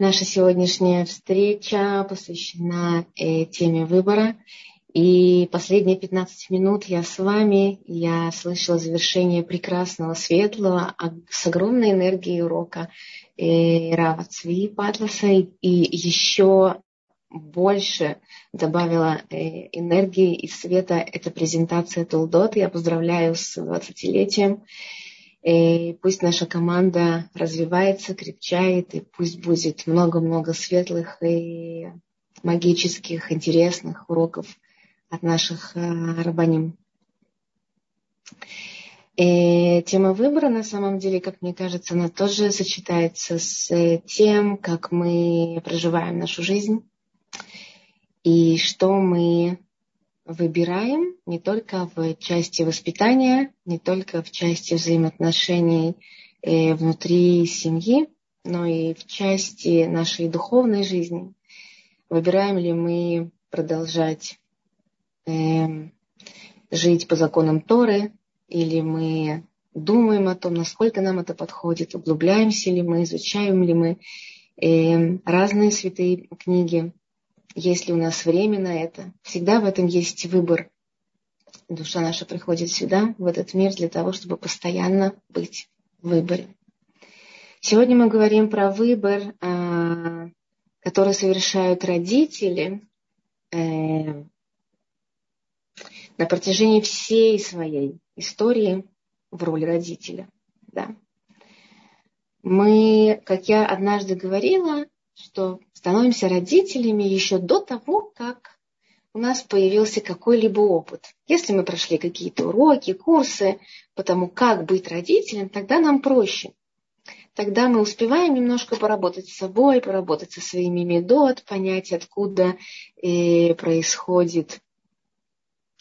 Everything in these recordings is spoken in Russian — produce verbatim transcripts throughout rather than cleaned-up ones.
Наша сегодняшняя встреча посвящена э, теме выбора. И последние пятнадцать минут я с вами. Я слышала завершение прекрасного, светлого, с огромной энергией урока э, Рава Цви Патласа. И еще больше добавила э, энергии и света эта презентация Тулдот. Я поздравляю с двадцатилетием. И пусть наша команда развивается, крепчает, и пусть будет много-много светлых и магических, интересных уроков от наших рабаним. И тема выбора, на самом деле, как мне кажется, она тоже сочетается с тем, как мы проживаем нашу жизнь и что мы выбираем не только в части воспитания, не только в части взаимоотношений внутри семьи, но и в части нашей духовной жизни. Выбираем ли мы продолжать э, жить по законам Торы, или мы думаем о том, насколько нам это подходит, углубляемся ли мы, изучаем ли мы э, разные святые книги. Есть ли у нас время на это? Всегда в этом есть выбор. Душа наша приходит сюда, в этот мир, для того, чтобы постоянно быть в выборе. Сегодня мы говорим про выбор, который совершают родители на протяжении всей своей истории в роли родителя. Да. Мы, как я однажды говорила, что становимся родителями еще до того, как у нас появился какой-либо опыт. Если мы прошли какие-то уроки, курсы по тому, как быть родителем, тогда нам проще. Тогда мы успеваем немножко поработать с собой, поработать со своими медот, понять, откуда э, происходит,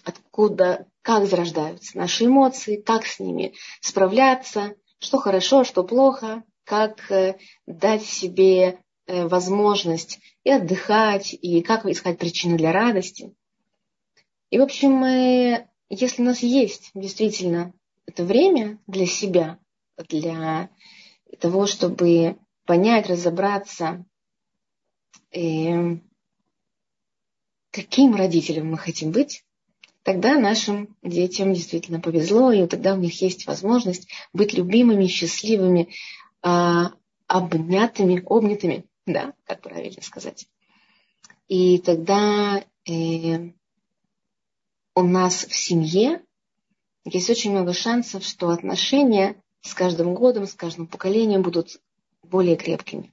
откуда, как зарождаются наши эмоции, как с ними справляться, что хорошо, что плохо, как э, дать себе возможность и отдыхать, и как искать причины для радости. И, в общем, мы, если у нас есть действительно это время для себя, для того, чтобы понять, разобраться, э, каким родителем мы хотим быть, тогда нашим детям действительно повезло, и тогда у них есть возможность быть любимыми, счастливыми, э, обнятыми, обнятыми. Да, как правильно сказать. И тогда э, у нас в семье есть очень много шансов, что отношения с каждым годом, с каждым поколением будут более крепкими.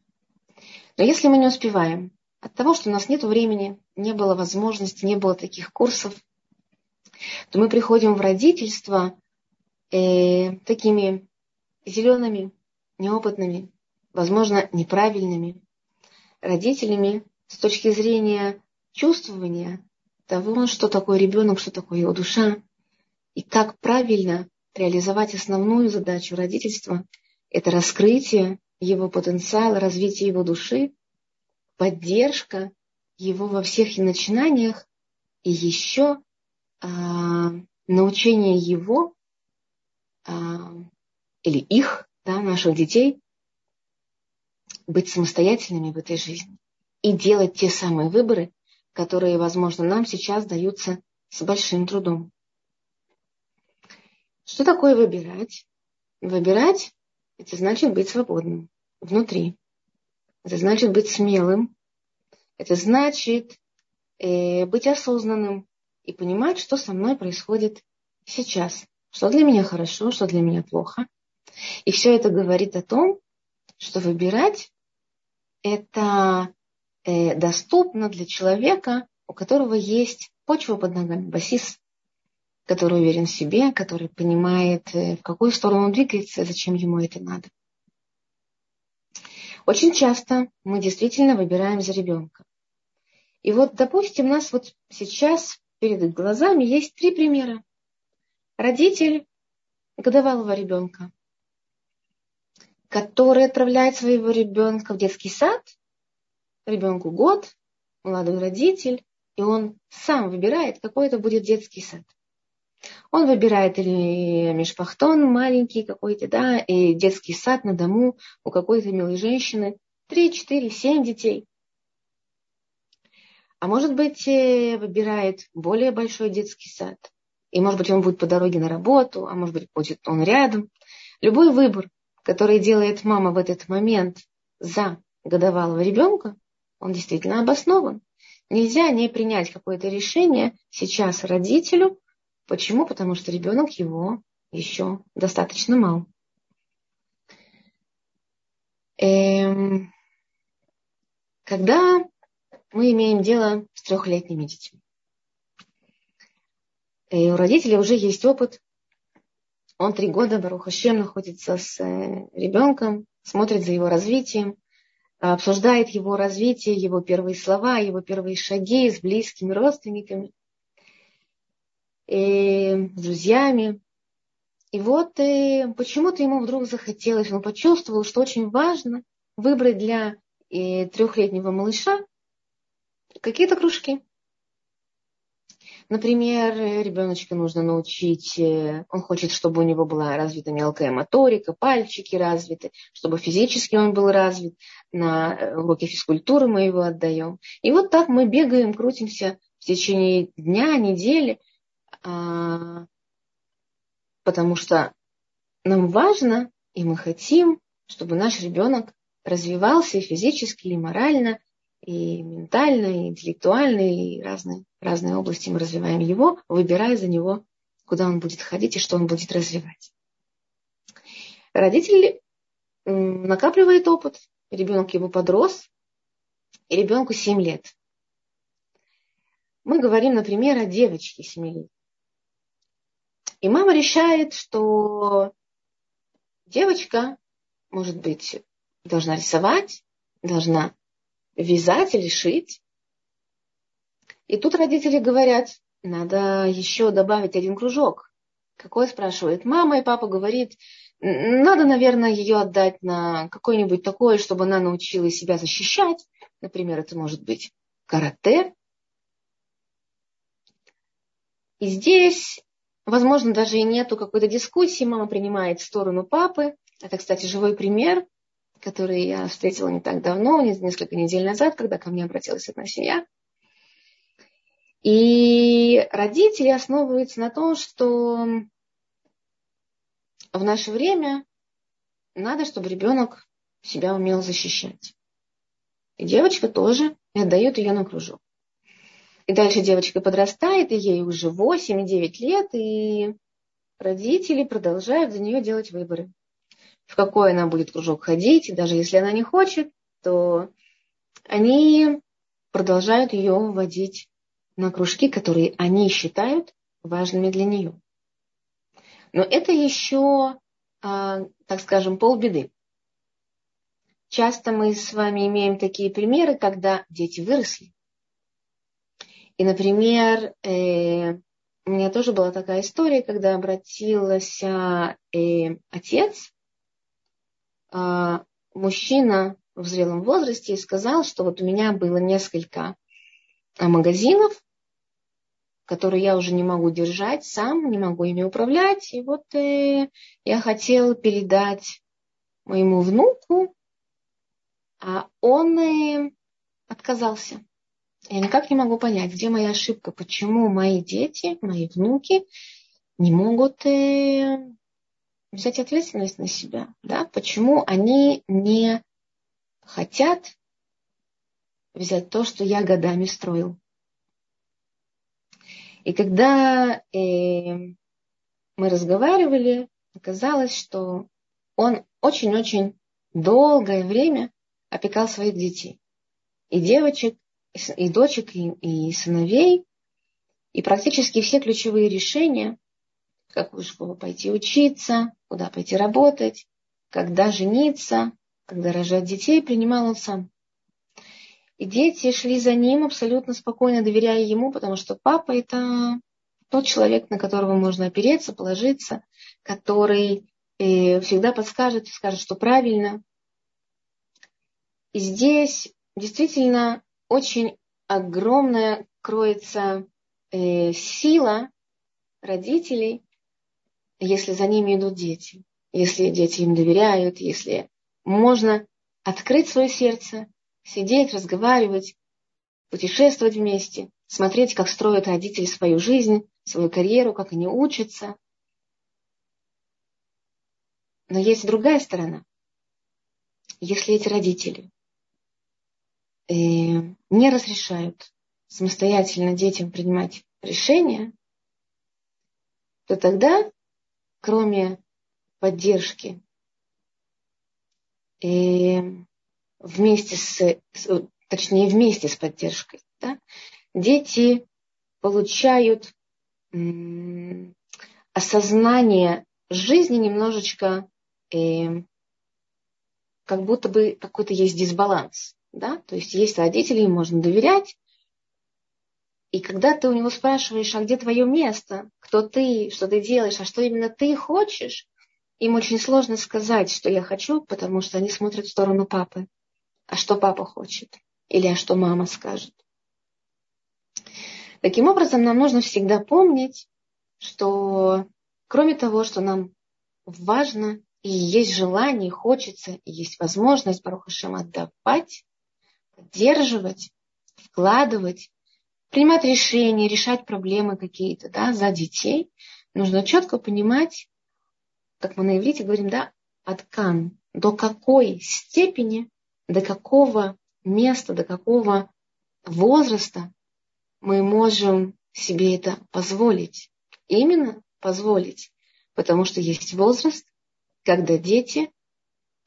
Но если мы не успеваем, от того, что у нас нет времени, не было возможности, не было таких курсов, то мы приходим в родительство э, такими зелеными, неопытными, возможно, неправильными родителями с точки зрения чувствования того, что такое ребенок, что такое его душа, и как правильно реализовать основную задачу родительства – это раскрытие его потенциала, развитие его души, поддержка его во всех и начинаниях, и еще а, научение его а, или их, да, наших детей, быть самостоятельными в этой жизни и делать те самые выборы, которые, возможно, нам сейчас даются с большим трудом. Что такое выбирать? Выбирать – это значит быть свободным внутри. Это значит быть смелым. Это значит э, быть осознанным и понимать, что со мной происходит сейчас. Что для меня хорошо, что для меня плохо. И все это говорит о том, что выбирать это э, доступно для человека, у которого есть почва под ногами, басис, который уверен в себе, который понимает, э, в какую сторону он двигается, зачем ему это надо. Очень часто мы действительно выбираем за ребенка. И вот, допустим, у нас вот сейчас перед глазами есть три примера. Родитель годовалого ребенка, который отправляет своего ребенка в детский сад, ребенку год, молодой родитель, и он сам выбирает, какой это будет детский сад. Он выбирает или мишпахтон маленький какой-то, да, и детский сад на дому у какой-то милой женщины, Три, четыре, семь детей. А может быть, выбирает более большой детский сад. И может быть, он будет по дороге на работу, а может быть, будет он рядом. Любой выбор, который делает мама в этот момент за годовалого ребенка, он действительно обоснован. Нельзя не принять какое-то решение сейчас родителю. Почему? Потому что ребенок его еще достаточно мал. Эм, когда мы имеем дело с трехлетними детьми, и у родителей уже есть опыт, он три года, Барух Ашем, находится с ребенком, смотрит за его развитием, обсуждает его развитие, его первые слова, его первые шаги с близкими родственниками, и с друзьями. И вот и почему-то ему вдруг захотелось, он почувствовал, что очень важно выбрать для трехлетнего малыша какие-то кружки. Например, ребеночка нужно научить, он хочет, чтобы у него была развита мелкая моторика, пальчики развиты, чтобы физически он был развит. На уроки физкультуры мы его отдаем. И вот так мы бегаем, крутимся в течение дня, недели, потому что нам важно, и мы хотим, чтобы наш ребенок развивался и физически, и морально, и ментально, и интеллектуально, и разные, разные области мы развиваем его, выбирая за него, куда он будет ходить и что он будет развивать. Родитель накапливает опыт, ребенок его подрос, и ребенку семь лет. Мы говорим, например, о девочке семилетней. И мама решает, что девочка, может быть, должна рисовать, должна вязать или шить. И тут родители говорят, надо еще добавить один кружок. Какой, спрашивает мама, и папа говорит, надо, наверное, ее отдать на какое-нибудь такое, чтобы она научила себя защищать. Например, это может быть карате. И здесь, возможно, даже и нету какой-то дискуссии. Мама принимает сторону папы. Это, кстати, живой пример, который я встретила не так давно, несколько недель назад, когда ко мне обратилась одна семья. И родители основываются на том, что в наше время надо, чтобы ребенок себя умел защищать. И девочка тоже, и отдают ее на кружок. И дальше девочка подрастает, и ей уже восемь-девять лет, и родители продолжают за нее делать выборы. В какой она будет кружок ходить, и даже если она не хочет, то они продолжают ее водить на кружки, которые они считают важными для нее. Но это еще, так скажем, полбеды. Часто мы с вами имеем такие примеры, когда дети выросли. И, например, у меня тоже была такая история, когда обратился отец, мужчина в зрелом возрасте, и сказал, что вот у меня было несколько магазинов, которые я уже не могу держать сам, не могу ими управлять. И вот я хотел передать моему внуку, а он отказался. Я никак не могу понять, где моя ошибка, почему мои дети, мои внуки не могут взять ответственность на себя, да? Почему они не хотят взять то, что я годами строил. И когда э, мы разговаривали, оказалось, что он очень-очень долгое время опекал своих детей. И девочек, и дочек, и, и сыновей, и практически все ключевые решения, в какую школу пойти учиться, куда пойти работать, когда жениться, когда рожать детей, принимал он сам. И дети шли за ним абсолютно спокойно, доверяя ему, потому что папа – это тот человек, на которого можно опереться, положиться, который всегда подскажет, скажет, что правильно. И здесь действительно очень огромная кроется э, сила родителей, если за ними идут дети, если дети им доверяют, если можно открыть свое сердце, сидеть, разговаривать, путешествовать вместе, смотреть, как строят родители свою жизнь, свою карьеру, как они учатся. Но есть другая сторона. Если эти родители не разрешают самостоятельно детям принимать решения, то тогда, кроме поддержки, вместе с, точнее, вместе с поддержкой, да, дети получают осознание жизни немножечко, как будто бы какой-то есть дисбаланс. Да? То есть есть родители, им можно доверять. И когда ты у него спрашиваешь, а где твое место, кто ты, что ты делаешь, а что именно ты хочешь, им очень сложно сказать, что я хочу, потому что они смотрят в сторону папы. А что папа хочет? Или а что мама скажет? Таким образом, нам нужно всегда помнить, что кроме того, что нам важно, и есть желание, и хочется, и есть возможность, Барух Ашем, отдавать, поддерживать, вкладывать, принимать решения, решать проблемы какие-то, да, за детей. Нужно четко понимать, как мы на иврите говорим, да, откан, до какой степени, до какого места, до какого возраста мы можем себе это позволить. Именно позволить, потому что есть возраст, когда дети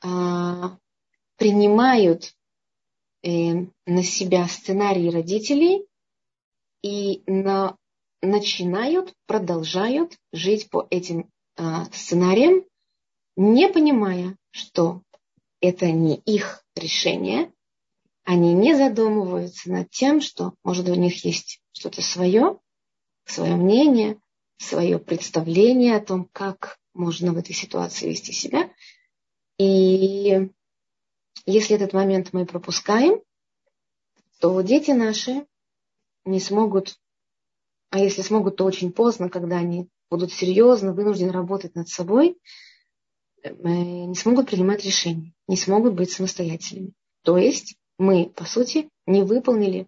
а, принимают э, на себя сценарии родителей и на, начинают, продолжают жить по этим а, сценариям, не понимая, что это не их решение. Они не задумываются над тем, что, может, у них есть что-то свое, свое мнение, свое представление о том, как можно в этой ситуации вести себя. И если этот момент мы пропускаем, то дети наши не смогут, а если смогут, то очень поздно, когда они будут серьезно вынуждены работать над собой, не смогут принимать решения, не смогут быть самостоятельными. То есть мы, по сути, не выполнили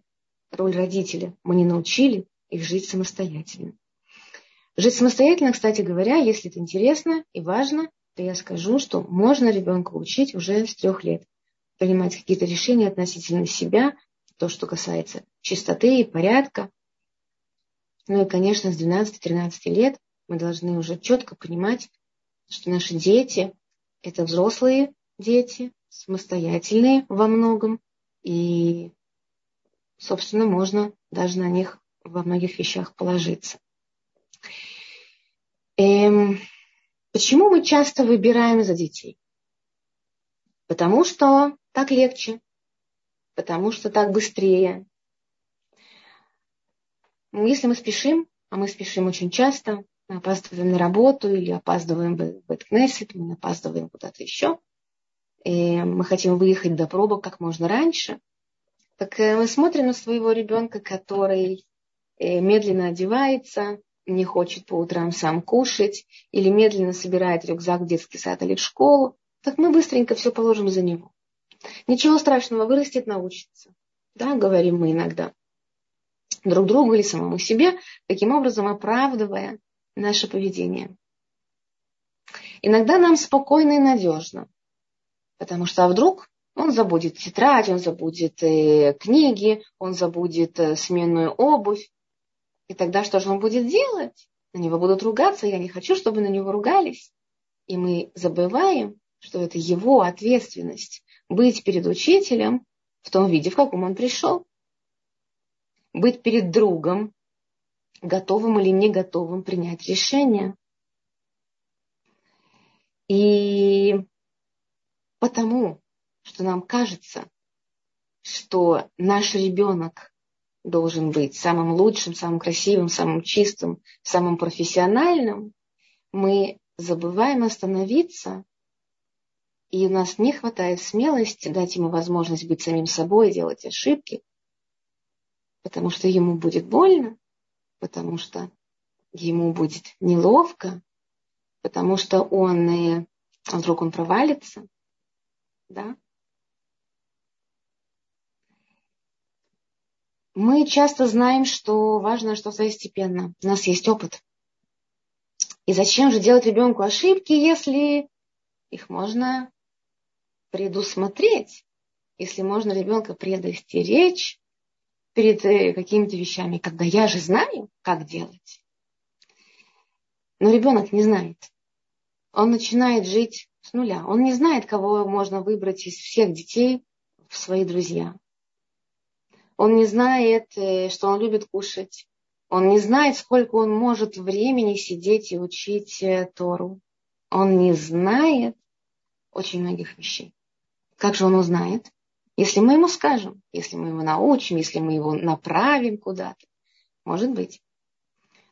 роль родителя, мы не научили их жить самостоятельно. Жить самостоятельно, кстати говоря, если это интересно и важно, то я скажу, что можно ребенка учить уже с трех лет. Принимать какие-то решения относительно себя, то, что касается чистоты и порядка. Ну и, конечно, с двенадцати-тринадцати лет мы должны уже четко понимать, что наши дети – это взрослые дети, самостоятельные во многом. И, собственно, можно даже на них во многих вещах положиться. Почему мы часто выбираем за детей? Потому что так легче, потому что так быстрее. Если мы спешим, а мы спешим очень часто, мы опаздываем на работу или опаздываем в бейт-кнесет, мы опаздываем куда-то еще, и мы хотим выехать до пробок как можно раньше, так мы смотрим на своего ребенка, который медленно одевается, не хочет по утрам сам кушать или медленно собирает рюкзак в детский сад или в школу, так мы быстренько все положим за него. Ничего страшного, вырастет, научится. Да, говорим мы иногда друг другу или самому себе, таким образом оправдывая наше поведение. Иногда нам спокойно и надежно, потому что а вдруг он забудет тетрадь, он забудет книги, он забудет сменную обувь. И тогда что же он будет делать? На него будут ругаться, я не хочу, чтобы на него ругались. И мы забываем, что это его ответственность быть перед учителем в том виде, в каком он пришел. Быть перед другом, готовым или не готовым принять решение. И потому, что нам кажется, что наш ребенок должен быть самым лучшим, самым красивым, самым чистым, самым профессиональным, мы забываем остановиться, и у нас не хватает смелости дать ему возможность быть самим собой, делать ошибки, потому что ему будет больно, потому что ему будет неловко, потому что он, вдруг он провалится, да? Мы часто знаем, что важно, что постепенно. У нас есть опыт. И зачем же делать ребенку ошибки, если их можно предусмотреть, если можно ребенка предостеречь перед какими-то вещами, когда я же знаю, как делать. Но ребенок не знает. Он начинает жить с нуля. Он не знает, кого можно выбрать из всех детей в свои друзья. Он не знает, что он любит кушать. Он не знает, сколько он может времени сидеть и учить Тору. Он не знает очень многих вещей. Как же он узнает? Если мы ему скажем, если мы его научим, если мы его направим куда-то. Может быть.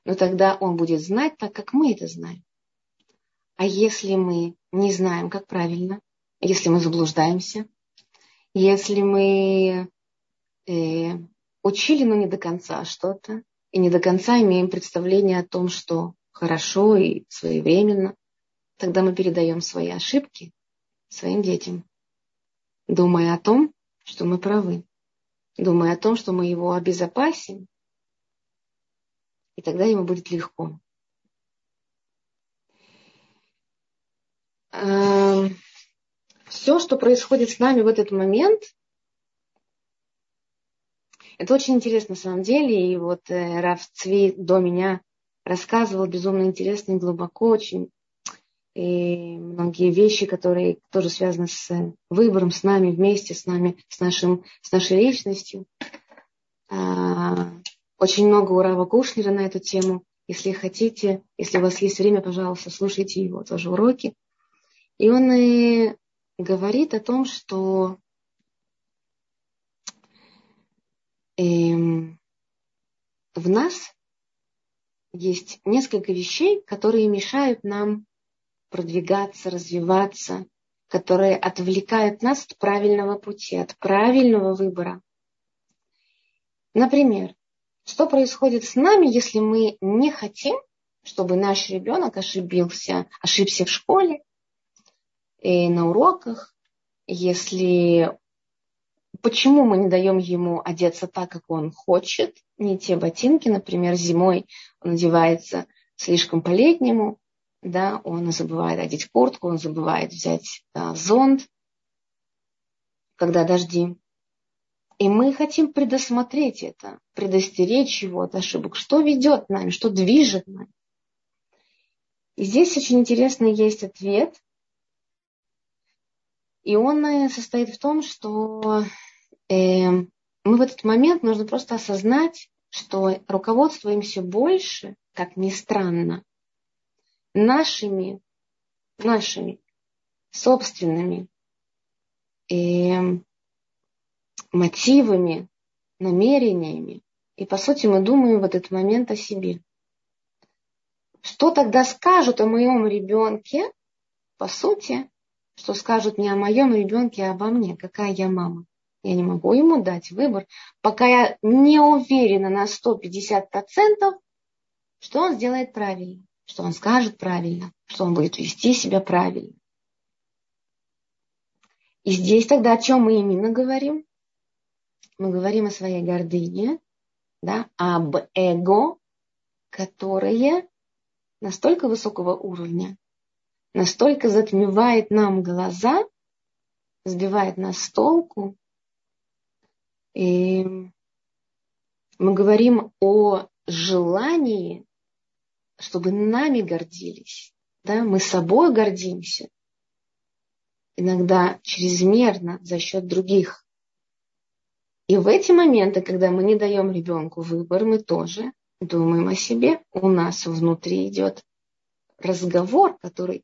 Но тогда он будет знать так, как мы это знаем. А если мы не знаем, как правильно, если мы заблуждаемся, если мы э, учили, но не до конца что-то, и не до конца имеем представление о том, что хорошо и своевременно, тогда мы передаем свои ошибки своим детям, думая о том, что мы правы, думая о том, что мы его обезопасим, и тогда ему будет легко. Все, что происходит с нами в этот момент, это очень интересно на самом деле. И вот э, Рав Цви до меня рассказывал безумно интересно и глубоко очень. И многие вещи, которые тоже связаны с выбором, с нами вместе, с нами, с, нашим, с нашей личностью. А, очень много у Рава Кушнера на эту тему. Если хотите, если у вас есть время, пожалуйста, слушайте его тоже уроки. И он и говорит о том, что эм, в нас есть несколько вещей, которые мешают нам продвигаться, развиваться, которые отвлекают нас от правильного пути, от правильного выбора. Например, что происходит с нами, если мы не хотим, чтобы наш ребенок ошибился, ошибся в школе, и на уроках, если почему мы не даем ему одеться так, как он хочет, не те ботинки, например, зимой он одевается слишком по-летнему, да, он забывает одеть куртку, он забывает взять да, зонт, когда дожди. И мы хотим предусмотреть это, предостеречь его от ошибок, что ведет нами, что движет нами. И здесь очень интересный есть ответ. И он состоит в том, что э, мы в этот момент нужно просто осознать, что руководствуемся больше, как ни странно, нашими, нашими собственными э, мотивами, намерениями. И, по сути, мы думаем в этот момент о себе. Что тогда скажут о моем ребенке, по сути, что скажут не о моем ребенке, а обо мне. Какая я мама? Я не могу ему дать выбор, пока я не уверена на сто пятьдесят процентов, что он сделает правильно, что он скажет правильно, что он будет вести себя правильно. И здесь тогда о чем мы именно говорим? Мы говорим о своей гордыне, да, об эго, которое настолько высокого уровня, настолько затмевает нам глаза, сбивает нас с толку. И мы говорим о желании, чтобы нами гордились. Да? Мы собой гордимся. Иногда чрезмерно за счет других. И в эти моменты, когда мы не даем ребенку выбор, мы тоже думаем о себе. У нас внутри идет разговор, который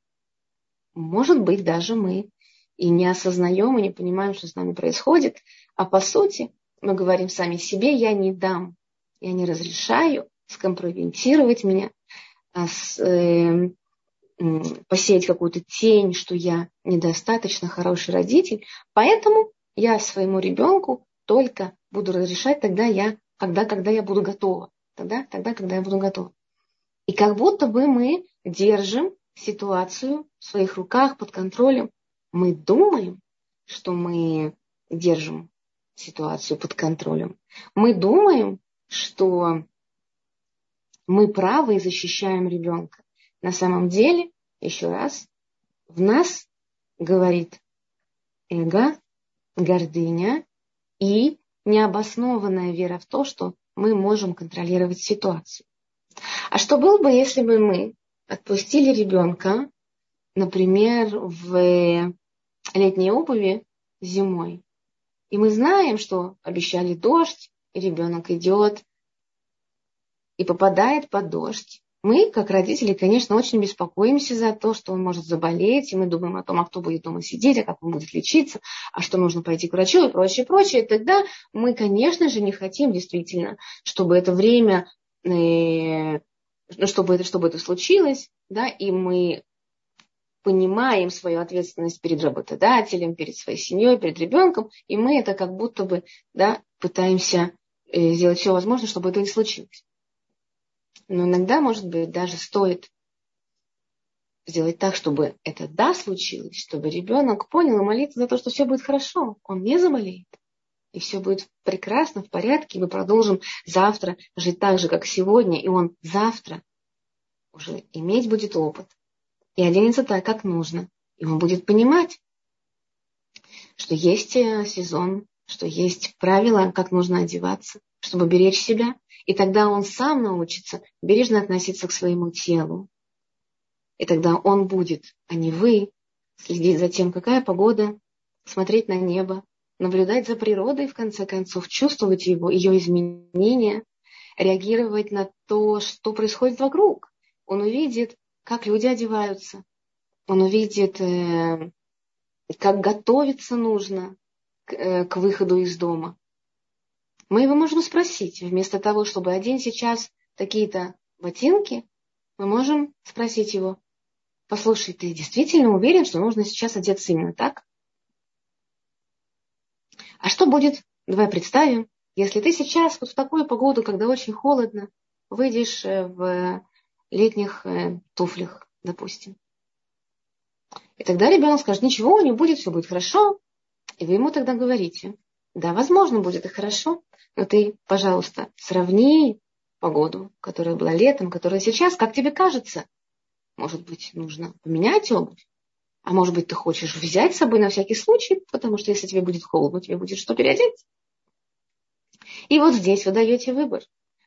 может быть, даже мы и не осознаем, и не понимаем, что с нами происходит. А по сути, мы говорим сами себе, я не дам, я не разрешаю скомпрометировать меня, посеять какую-то тень, что я недостаточно хороший родитель. Поэтому я своему ребенку только буду разрешать тогда, я, когда, когда я буду готова. Тогда, тогда, когда я буду готова. И как будто бы мы держим ситуацию в своих руках, под контролем. Мы думаем, что мы держим ситуацию под контролем. Мы думаем, что мы правы и защищаем ребенка. На самом деле, еще раз, в нас говорит эго, гордыня и необоснованная вера в то, что мы можем контролировать ситуацию. А что было бы, если бы мы отпустили ребенка, например, в летней обуви зимой? И мы знаем, что обещали дождь, и ребенок идет и попадает под дождь. Мы, как родители, конечно, очень беспокоимся за то, что он может заболеть, и мы думаем о том, а кто будет дома сидеть, а как он будет лечиться, а что нужно пойти к врачу и прочее, прочее. И тогда мы, конечно же, не хотим действительно, чтобы это время, чтобы это, чтобы это случилось, да, и мы понимаем свою ответственность перед работодателем, перед своей семьей, перед ребенком, и мы это как будто бы, да, пытаемся сделать все возможное, чтобы это не случилось. Но иногда, может быть, даже стоит сделать так, чтобы это да случилось, чтобы ребенок понял и молиться за то, что все будет хорошо, он не заболеет, и все будет прекрасно, в порядке, и мы продолжим завтра жить так же, как сегодня, и он завтра уже иметь будет опыт, и оденется так, как нужно, и он будет понимать, что есть сезон, что есть правила, как нужно одеваться, чтобы беречь себя. И тогда он сам научится бережно относиться к своему телу. И тогда он будет, а не вы, следить за тем, какая погода, смотреть на небо, наблюдать за природой, в конце концов, чувствовать его, ее изменения, реагировать на то, что происходит вокруг. Он увидит, как люди одеваются, он увидит, как готовиться нужно к выходу из дома. Мы его можем спросить, вместо того, чтобы одень сейчас такие-то ботинки, мы можем спросить его: послушай, ты действительно уверен, что нужно сейчас одеться именно так? А что будет, давай представим, если ты сейчас вот в такую погоду, когда очень холодно, выйдешь в летних туфлях, допустим. И тогда ребенок скажет: ничего не будет, все будет хорошо. И вы ему тогда говорите: да, возможно, будет и хорошо, но ты, пожалуйста, сравни погоду, которая была летом, которая сейчас, как тебе кажется. Может быть, нужно поменять обувь, а может быть, ты хочешь взять с собой на всякий случай, потому что если тебе будет холодно, тебе будет что переодеть. И вот здесь вы даете выбор.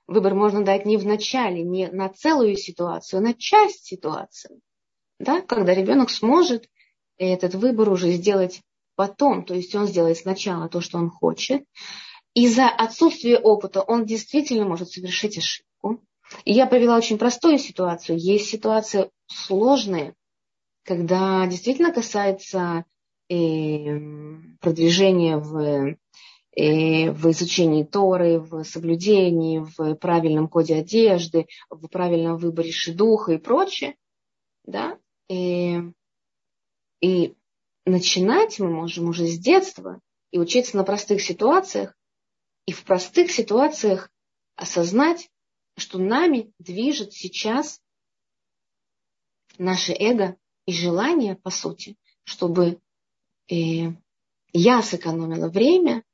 Выбор можно дать не в начале, не на целую ситуацию, а на часть ситуации, да? Когда ребенок сможет этот выбор уже сделать потом, то есть он сделает сначала то, что он хочет. Из-за отсутствия опыта он действительно может совершить ошибку. И я привела очень простую ситуацию. Есть ситуации сложные, когда действительно касается продвижения в, в изучении Торы, в соблюдении, в правильном коде одежды, в правильном выборе шедуха и прочее. Да? И, и начинать мы можем уже с детства и учиться на простых ситуациях, и в простых ситуациях осознать, что нами движет сейчас наше эго и желание, по сути, чтобы э, я сэкономила время,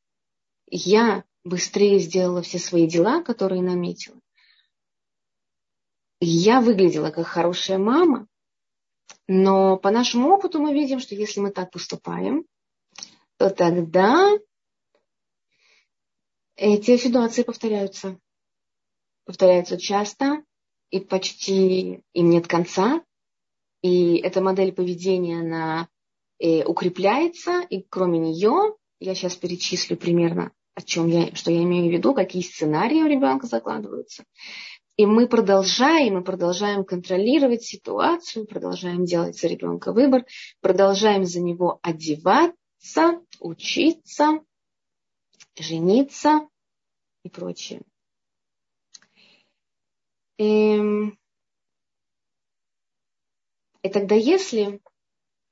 я быстрее сделала все свои дела, которые наметила, я выглядела как хорошая мама. Но по нашему опыту мы видим, что если мы так поступаем, то тогда эти ситуации повторяются. Повторяются часто, и почти им нет конца. И эта модель поведения, она э, укрепляется. И кроме нее, я сейчас перечислю примерно, о чем я, что я имею в виду, какие сценарии у ребенка закладываются. И мы продолжаем, мы продолжаем контролировать ситуацию, продолжаем делать за ребенка выбор, продолжаем за него одеваться, учиться, жениться и прочее. И, и тогда, если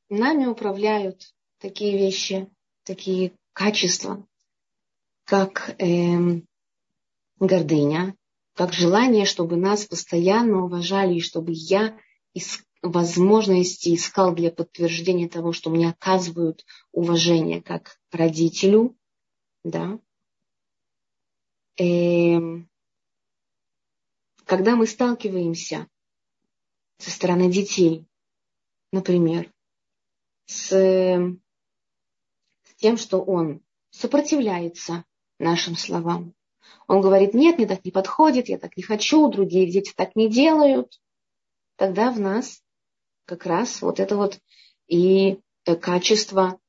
нами управляют такие вещи, такие качества, как эм, гордыня, как желание, чтобы нас постоянно уважали, и чтобы я из возможности искал для подтверждения того, что мне оказывают уважение как родителю, да. Эм, когда мы сталкиваемся со стороны детей, например, с, с тем, что он сопротивляется нашим словам. Он говорит: нет, мне так не подходит, я так не хочу, другие дети так не делают. Тогда в нас как раз вот это вот и качество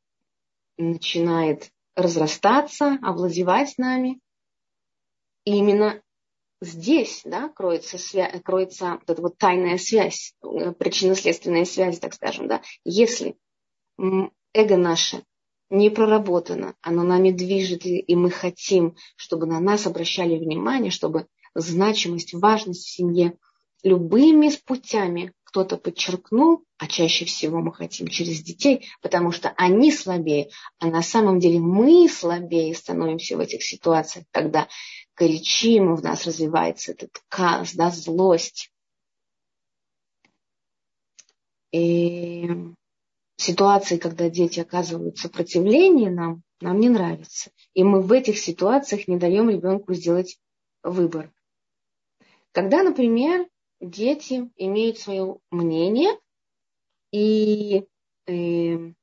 начинает разрастаться, овладевать нами. И именно здесь, да, кроется, свя- кроется вот эта вот тайная связь, причинно-следственная связь, так скажем. Да? Если эго наше не проработано, оно нами движет, и мы хотим, чтобы на нас обращали внимание, чтобы значимость, важность в семье любыми путями кто-то подчеркнул, а чаще всего мы хотим через детей, потому что они слабее, а на самом деле мы слабее становимся в этих ситуациях, когда горячим, в нас развивается этот каз, да, злость. И ситуации, когда дети оказывают сопротивление нам, нам не нравится. И мы в этих ситуациях не даем ребенку сделать выбор. Когда, например, дети имеют свое мнение и, и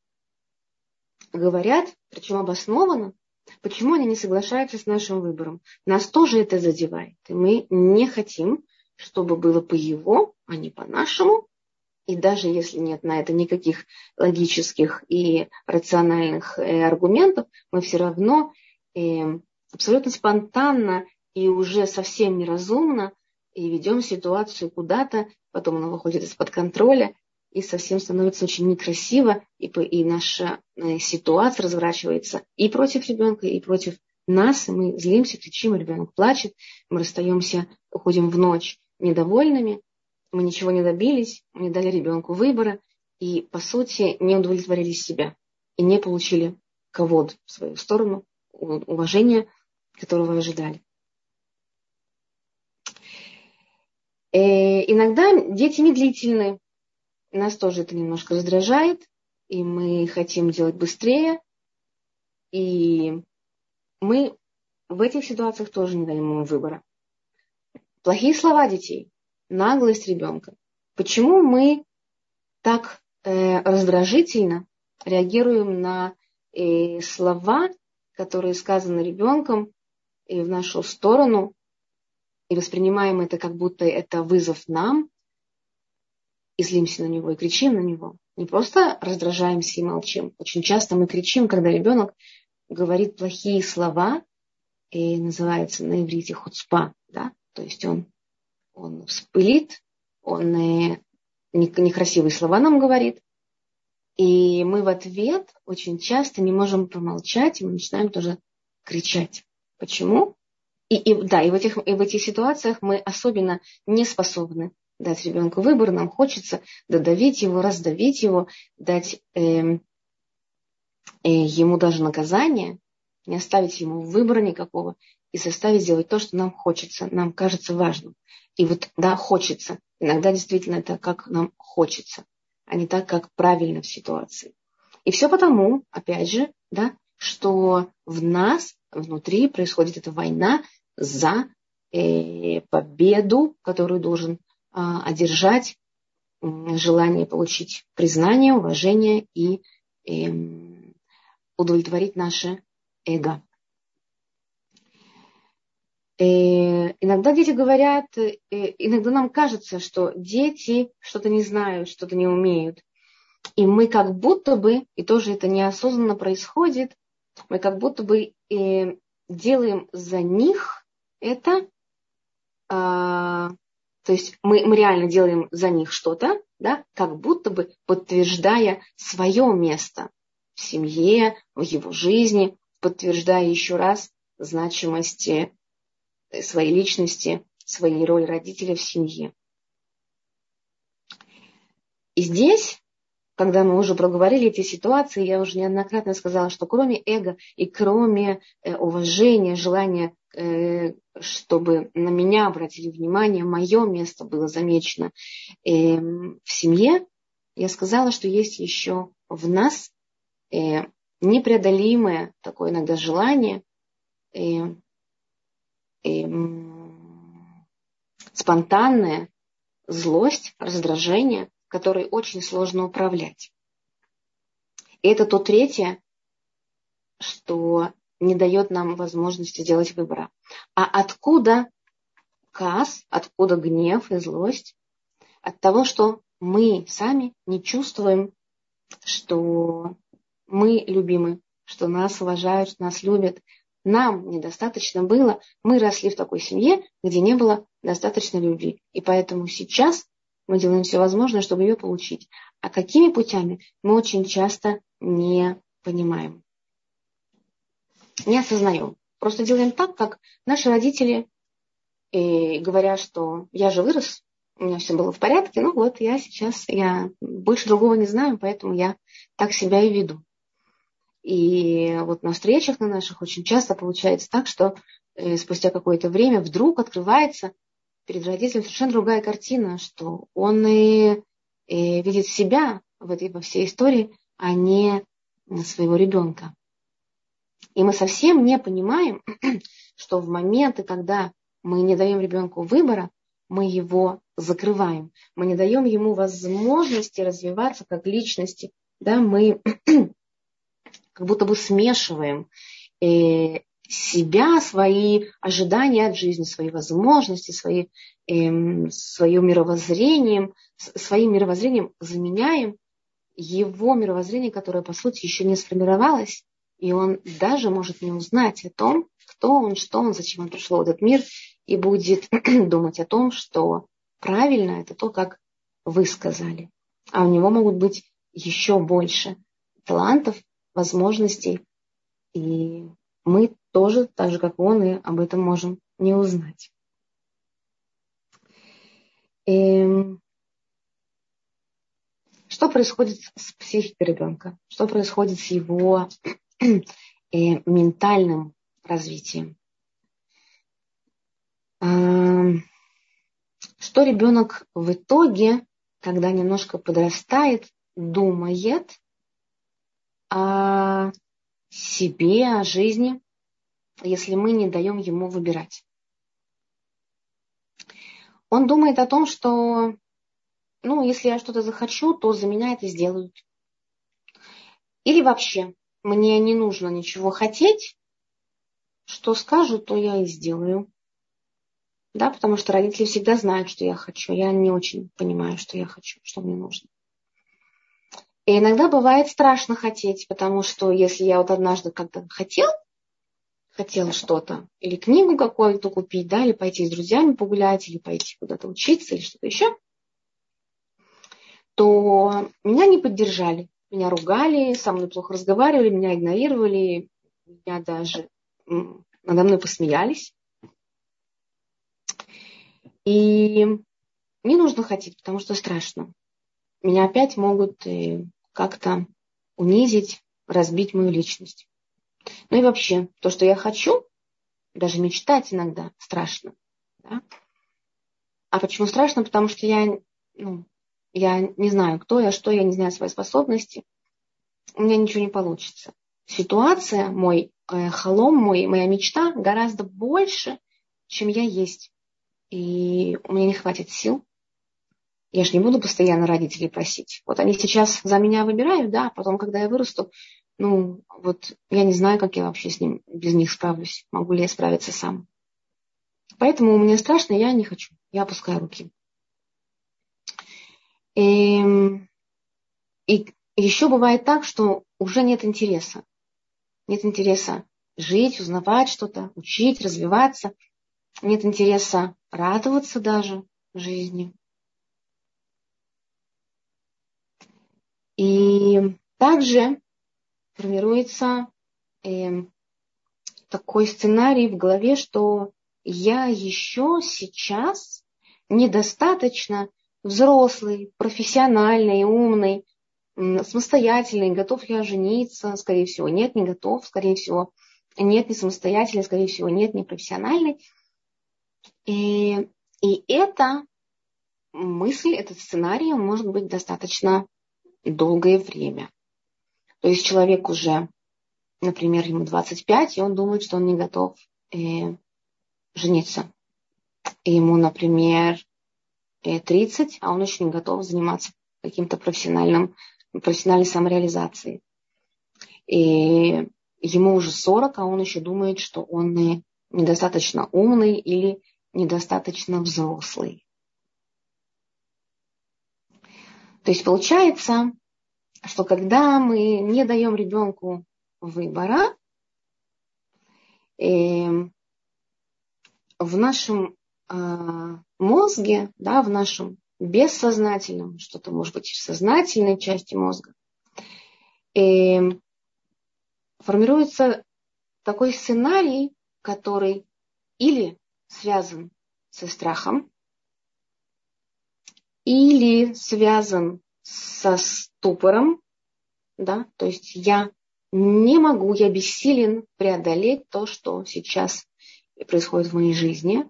говорят, причем обоснованно, почему они не соглашаются с нашим выбором. Нас тоже это задевает. И мы не хотим, чтобы было по его, а не по нашему. И даже если нет на это никаких логических и рациональных аргументов, мы все равно э, абсолютно спонтанно и уже совсем неразумно и ведем ситуацию куда-то, потом она выходит из-под контроля, и совсем становится очень некрасиво, и, и наша ситуация разворачивается и против ребенка, и против нас, и мы злимся, кричим, ребенок плачет, мы расстаемся, уходим в ночь недовольными, мы ничего не добились, мы не дали ребенку выбора, и, по сути, не удовлетворили себя, и не получили кого-то в свою сторону, уважения, которого ожидали. И иногда дети медлительны, нас тоже это немножко раздражает, и мы хотим делать быстрее, и мы в этих ситуациях тоже не даем ему выбора. Плохие слова детей, наглость ребенка. Почему мы так э, раздражительно реагируем на э, слова, которые сказаны ребенком и в нашу сторону, и воспринимаем это, как будто это вызов нам, и злимся на него, и кричим на него. Не просто раздражаемся и молчим. Очень часто мы кричим, когда ребенок говорит плохие слова, и называется на иврите хуцпа, да? То есть он, он вспылит, он некрасивые слова нам говорит. И мы в ответ очень часто не можем промолчать, и мы начинаем тоже кричать. Почему? И, и, да, и в, этих, и в этих ситуациях мы особенно не способны дать ребенку выбор. Нам хочется додавить его, раздавить его, дать э, э, ему даже наказание, не оставить ему выбора никакого и заставить сделать то, что нам хочется, нам кажется важным. И вот, да, хочется. Иногда действительно это как нам хочется, а не так, как правильно в ситуации. И все потому, опять же, да, что в нас внутри происходит эта война за э, победу, которую должен э, одержать, э, желание получить признание, уважение и э, удовлетворить наше эго. Э, иногда дети говорят, э, иногда нам кажется, что дети что-то не знают, что-то не умеют. И мы как будто бы, и тоже это неосознанно происходит, мы как будто бы э, делаем за них это, э, то есть мы, мы реально делаем за них что-то, да, как будто бы подтверждая свое место в семье, в его жизни, подтверждая еще раз значимость своей личности, своей роли родителя в семье. И здесь... Когда мы уже проговорили эти ситуации, я уже неоднократно сказала, что кроме эго и кроме уважения, желания, чтобы на меня обратили внимание, мое место было замечено в семье, я сказала, что есть еще в нас непреодолимое такое иногда желание и, и спонтанная злость, раздражение, которой очень сложно управлять. И это то третье, что не дает нам возможности делать выбора. А откуда каас, откуда гнев и злость? От того, что мы сами не чувствуем, что мы любимы, что нас уважают, что нас любят. Нам недостаточно было, мы росли в такой семье, где не было достаточно любви. И поэтому сейчас мы делаем все возможное, чтобы ее получить. А какими путями, мы очень часто не понимаем. Не осознаем. Просто делаем так, как наши родители, и говоря, что я же вырос, у меня все было в порядке, ну вот я сейчас, я больше другого не знаю, поэтому я так себя и веду. И вот на встречах на наших очень часто получается так, что спустя какое-то время вдруг открывается перед родителем совершенно другая картина, что он и, и видит себя в этой, во всей истории, а не своего ребенка. И мы совсем не понимаем, что в моменты, когда мы не даем ребенку выбора, мы его закрываем. Мы не даем ему возможности развиваться как личности. Да, мы как будто бы смешиваем э, себя, свои ожидания от жизни, свои возможности, свои, э, свое мировоззрение, своим мировоззрением заменяем его мировоззрение, которое, по сути, еще не сформировалось. И он даже может не узнать о том, кто он, что он, зачем он пришел в этот мир, и будет думать о том, что правильно это то, как вы сказали. А у него могут быть еще больше талантов, возможностей. И мы тоже, так же как он, и об этом можем не узнать. И что происходит с психикой ребенка? Что происходит с его и ментальным развитием? Что ребенок в итоге, когда немножко подрастает, думает о себе, о жизни, если мы не даем ему выбирать? Он думает о том, что, ну, если я что-то захочу, то за меня это сделают. Или вообще, мне не нужно ничего хотеть, что скажу, то я и сделаю. Да, потому что родители всегда знают, что я хочу. Я не очень понимаю, что я хочу, что мне нужно. И иногда бывает страшно хотеть, потому что если я вот однажды как-то хотел, хотел что-то, или книгу какую-то купить, да, или пойти с друзьями погулять, или пойти куда-то учиться, или что-то еще, то меня не поддержали. Меня ругали, со мной плохо разговаривали, меня игнорировали, меня даже надо мной посмеялись. И не нужно хотеть, потому что страшно. Меня опять могут как-то унизить, разбить мою личность. Ну и вообще, то, что я хочу, даже мечтать иногда страшно. Да? А почему страшно? Потому что я... Ну, я не знаю, кто я, что я, не знаю свои способности. У меня ничего не получится. Ситуация, мой э, холом, мой, моя мечта гораздо больше, чем я есть. И у меня не хватит сил. Я же не буду постоянно родителей просить. Вот они сейчас за меня выбирают, да, а потом, когда я вырасту, ну, вот я не знаю, как я вообще с ним, без них справлюсь. Могу ли я справиться сам. Поэтому мне страшно, я не хочу. Я опускаю руки. И, и еще бывает так, что уже нет интереса. Нет интереса жить, узнавать что-то, учить, развиваться. Нет интереса радоваться даже жизни. И также формируется э, такой сценарий в голове, что я еще сейчас недостаточно взрослый, профессиональный, умный, самостоятельный, готов я жениться, скорее всего, нет, не готов, скорее всего, нет, не самостоятельный, скорее всего, нет, не профессиональный. И, и эта мысль, этот сценарий может быть достаточно долгое время. То есть человек уже например, ему двадцать пять, и он думает, что он не готов э, жениться. И ему, например, э, тридцать, а он еще не готов заниматься каким-то профессиональным, профессиональной самореализацией. И ему уже сорок, а он еще думает, что он недостаточно умный или недостаточно взрослый. То есть получается, что когда мы не даем ребенку выбора, э, в нашем э, мозге, да, в нашем бессознательном, что-то может быть в сознательной части мозга, э, формируется такой сценарий, который или связан со страхом, или связан со ступором, да, то есть я не могу, я бессилен преодолеть то, что сейчас происходит в моей жизни.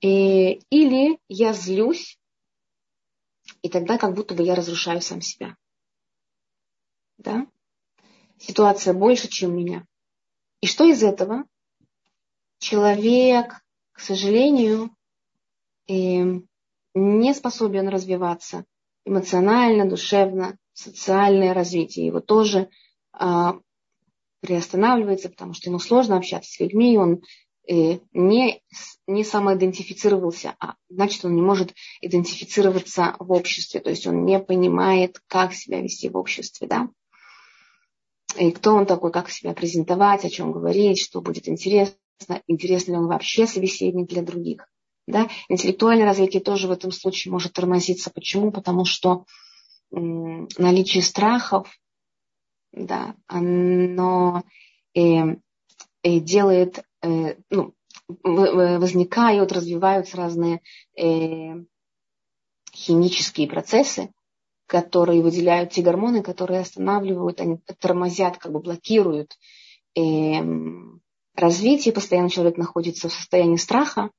И, или я злюсь, и тогда как будто бы я разрушаю сам себя. Да? Ситуация больше, чем меня. И что из этого? Человек, к сожалению, не способен развиваться эмоционально, душевно, социальное развитие его тоже а, приостанавливается, потому что ему сложно общаться с людьми, он э, не, не самоидентифицировался, а значит, он не может идентифицироваться в обществе, то есть он не понимает, как себя вести в обществе, да, и кто он такой, как себя презентовать, о чем говорить, что будет интересно, интересен ли он вообще собеседник для других, да, интеллектуальное развитие тоже в этом случае может тормозиться. Почему? Потому что наличие страхов, да, оно э, э, делает, э, ну, возникают, развиваются разные э, химические процессы, которые выделяют те гормоны, которые останавливают, они тормозят, как бы блокируют э, развитие. Постоянно человек находится в состоянии страха,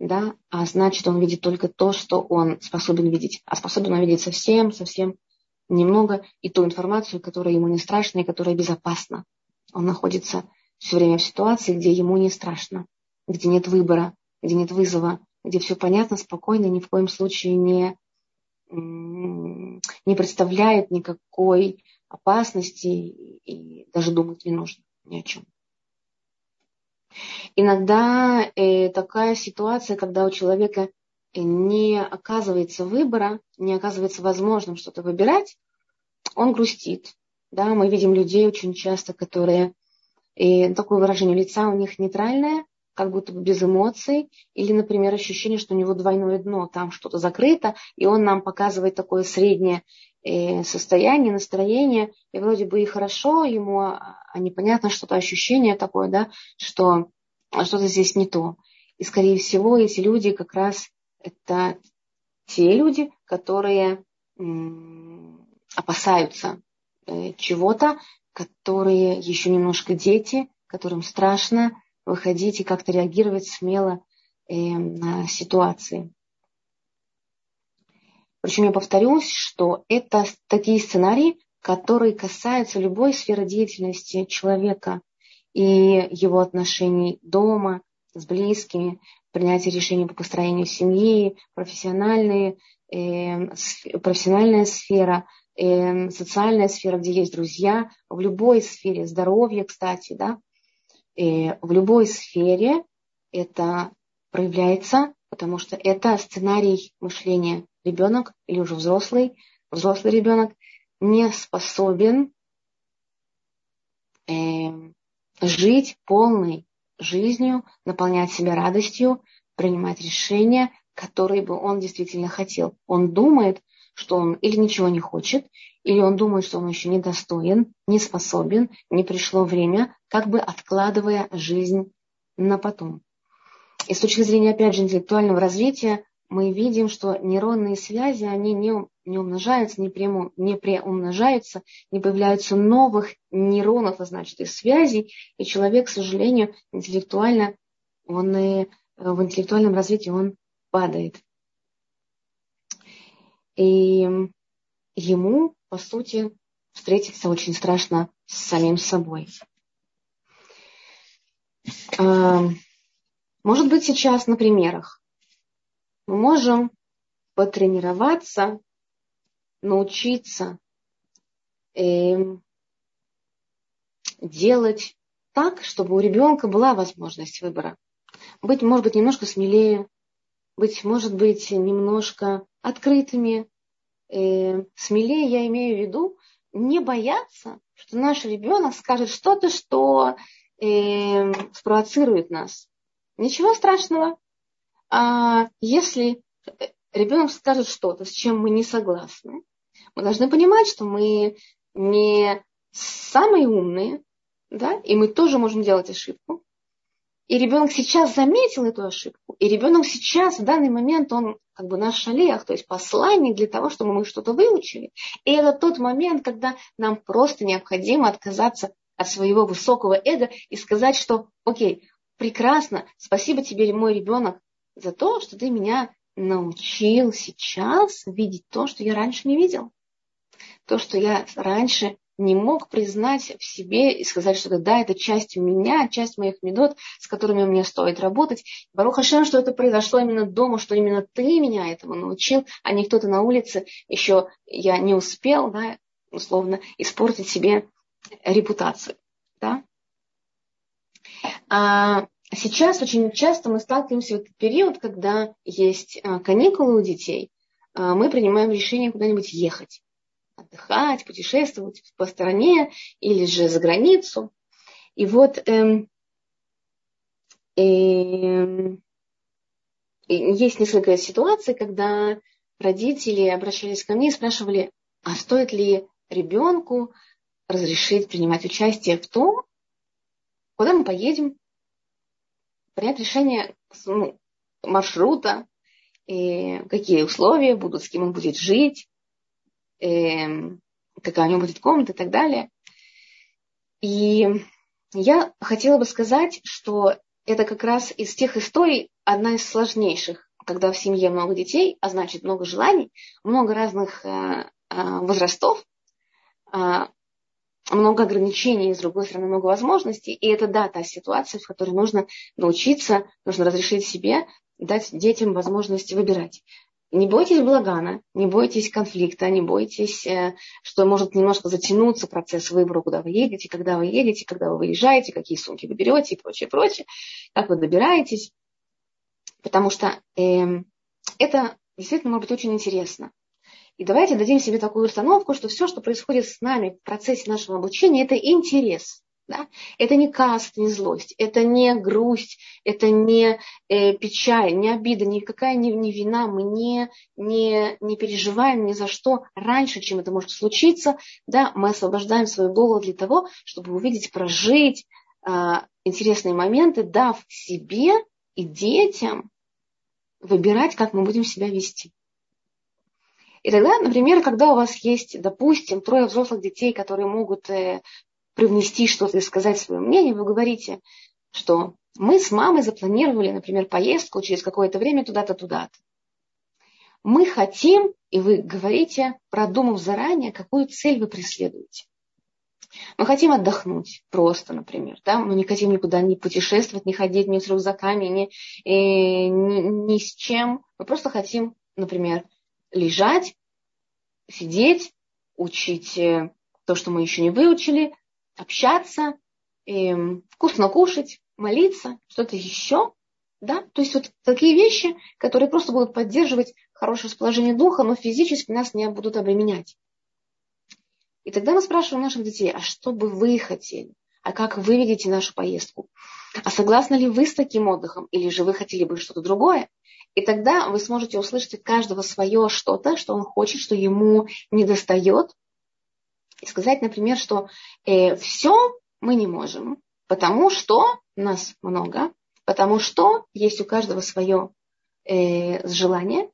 да, а значит, он видит только то, что он способен видеть. А способен он видеть совсем, совсем немного. И ту информацию, которая ему не страшна и которая безопасна. Он находится все время в ситуации, где ему не страшно, где нет выбора, где нет вызова, где все понятно, спокойно, ни в коем случае не, не представляет никакой опасности и даже думать не нужно ни о чем. Иногда э, такая ситуация, когда у человека не оказывается выбора, не оказывается возможным что-то выбирать, он грустит. Да? Мы видим людей очень часто, которые, э, такое выражение лица у них нейтральное, как будто бы без эмоций, или, например, ощущение, что у него двойное дно, там что-то закрыто, и он нам показывает такое среднее э, состояние, настроение, и вроде бы и хорошо ему, а непонятно что-то ощущение такое, да, что что-то здесь не то. И, скорее всего, эти люди как раз это те люди, которые м- опасаются э, чего-то, которые еще немножко дети, которым страшно выходить и как-то реагировать смело э, на ситуации. Причем я повторюсь, что это такие сценарии, которые касаются любой сферы деятельности человека и его отношений дома, с близкими, принятие решений по построению семьи, профессиональные, э, сф- профессиональная сфера, э, социальная сфера, где есть друзья, в любой сфере, здоровье, кстати, да, э, в любой сфере это проявляется, потому что это сценарий мышления. Ребенок или уже взрослый, взрослый ребенок не способен э, жить полной жизнью, наполнять себя радостью, принимать решения, которые бы он действительно хотел. Он думает, что он или ничего не хочет, или он думает, что он еще недостоин, не способен, не пришло время, как бы откладывая жизнь на потом. И с точки зрения, опять же, интеллектуального развития, мы видим, что нейронные связи, они не, не умножаются, не, прямо, не преумножаются, не появляются новых нейронов, а значит, и связей. И человек, к сожалению, интеллектуально, он и в интеллектуальном развитии он падает. И ему, по сути, встретиться очень страшно с самим собой. Может быть, сейчас на примерах мы можем потренироваться, научиться делать так, чтобы у ребенка была возможность выбора. Быть, может быть, немножко смелее, быть, может быть, немножко открытыми. Э, смелее я имею в виду не бояться, что наш ребенок скажет что-то, что э, спровоцирует нас. Ничего страшного. А если ребенок скажет что-то, с чем мы не согласны, мы должны понимать, что мы не самые умные, да, и мы тоже можем делать ошибку. И ребенок сейчас заметил эту ошибку. И ребенок сейчас, в данный момент, он как бы наш шалех, то есть посланник для того, чтобы мы что-то выучили. И это тот момент, когда нам просто необходимо отказаться от своего высокого эго и сказать, что окей, прекрасно, спасибо тебе, мой ребенок, за то, что ты меня научил сейчас видеть то, что я раньше не видел. То, что я раньше не мог признать в себе и сказать, что да, это часть меня, часть моих медот, с которыми мне стоит работать. Барух Ашем, что это произошло именно дома, что именно ты меня этому научил, а не кто-то на улице. Еще я не успел, да, условно, испортить себе репутацию. Да? А сейчас очень часто мы сталкиваемся в этот период, когда есть каникулы у детей. Мы принимаем решение куда-нибудь ехать. Отдыхать, путешествовать по стране или же за границу. И вот эм, эм, есть несколько ситуаций, когда родители обращались ко мне и спрашивали, а стоит ли ребенку разрешить принимать участие в том, куда мы поедем, принять решение ну, маршрута, э, какие условия будут, с кем он будет жить, какая у него будет комната и так далее. И я хотела бы сказать, что это как раз из тех историй одна из сложнейших, когда в семье много детей, а значит много желаний, много разных возрастов, много ограничений, с другой стороны много возможностей. И это, да, та ситуация, в которой нужно научиться, нужно разрешить себе, дать детям возможность выбирать. Не бойтесь балагана, не бойтесь конфликта, не бойтесь, что может немножко затянуться процесс выбора, куда вы едете, когда вы едете, когда вы выезжаете, какие сумки вы берете и прочее, прочее, как вы добираетесь. Потому что э, это действительно может быть очень интересно. И давайте дадим себе такую установку, что все, что происходит с нами в процессе нашего обучения, это интерес. Да? Это не каст, не злость, это не грусть, это не э, печаль, не обида, никакая не, не вина. Мы не, не, не переживаем ни за что раньше, чем это может случиться. Да? Мы освобождаем свою голову для того, чтобы увидеть, прожить э, интересные моменты, дав себе и детям выбирать, как мы будем себя вести. И тогда, например, когда у вас есть, допустим, трое взрослых детей, которые могут э, привнести что-то и сказать свое мнение, вы говорите, что мы с мамой запланировали, например, поездку через какое-то время туда-то, туда-то. Мы хотим, и вы говорите, продумав заранее, какую цель вы преследуете. Мы хотим отдохнуть просто, например. Да? Мы не хотим никуда не путешествовать, не ходить ни с рюкзаками, ни, э, ни, ни с чем. Мы просто хотим, например, лежать, сидеть, учить то, что мы еще не выучили, общаться, эм, вкусно кушать, молиться, что-то еще. Да? То есть вот такие вещи, которые просто будут поддерживать хорошее расположение духа, но физически нас не будут обременять. И тогда мы спрашиваем наших детей, а что бы вы хотели? А как вы видите нашу поездку? А согласны ли вы с таким отдыхом? Или же вы хотели бы что-то другое? И тогда вы сможете услышать от каждого свое что-то, что он хочет, что ему недостает. И сказать, например, что э, все мы не можем, потому что нас много, потому что есть у каждого свое э, желание.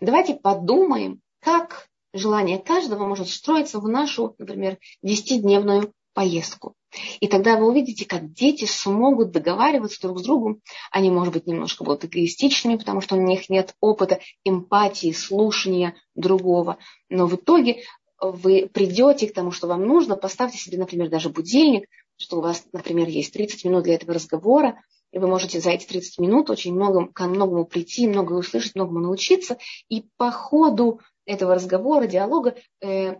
Давайте подумаем, как желание каждого может встроиться в нашу, например, десятидневную поездку. И тогда вы увидите, как дети смогут договариваться друг с другом. Они, может быть, немножко будут эгоистичными, потому что у них нет опыта эмпатии, слушания другого. Но в итоге вы придете к тому, что вам нужно, поставьте себе, например, даже будильник, что у вас, например, есть тридцать минут для этого разговора, и вы можете за эти тридцать минут очень много, ко многому прийти, многое услышать, многому научиться, и по ходу этого разговора, диалога э,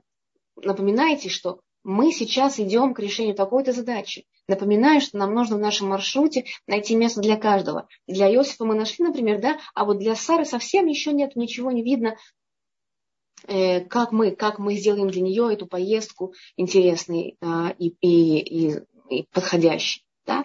напоминайте, что мы сейчас идем к решению такой-то задачи. Напоминаю, что нам нужно в нашем маршруте найти место для каждого. Для Иосифа мы нашли, например, да, а вот для Сары совсем еще нет, ничего не видно, э, как мы, как мы сделаем для нее эту поездку интересной э, и, и, и подходящей. Да?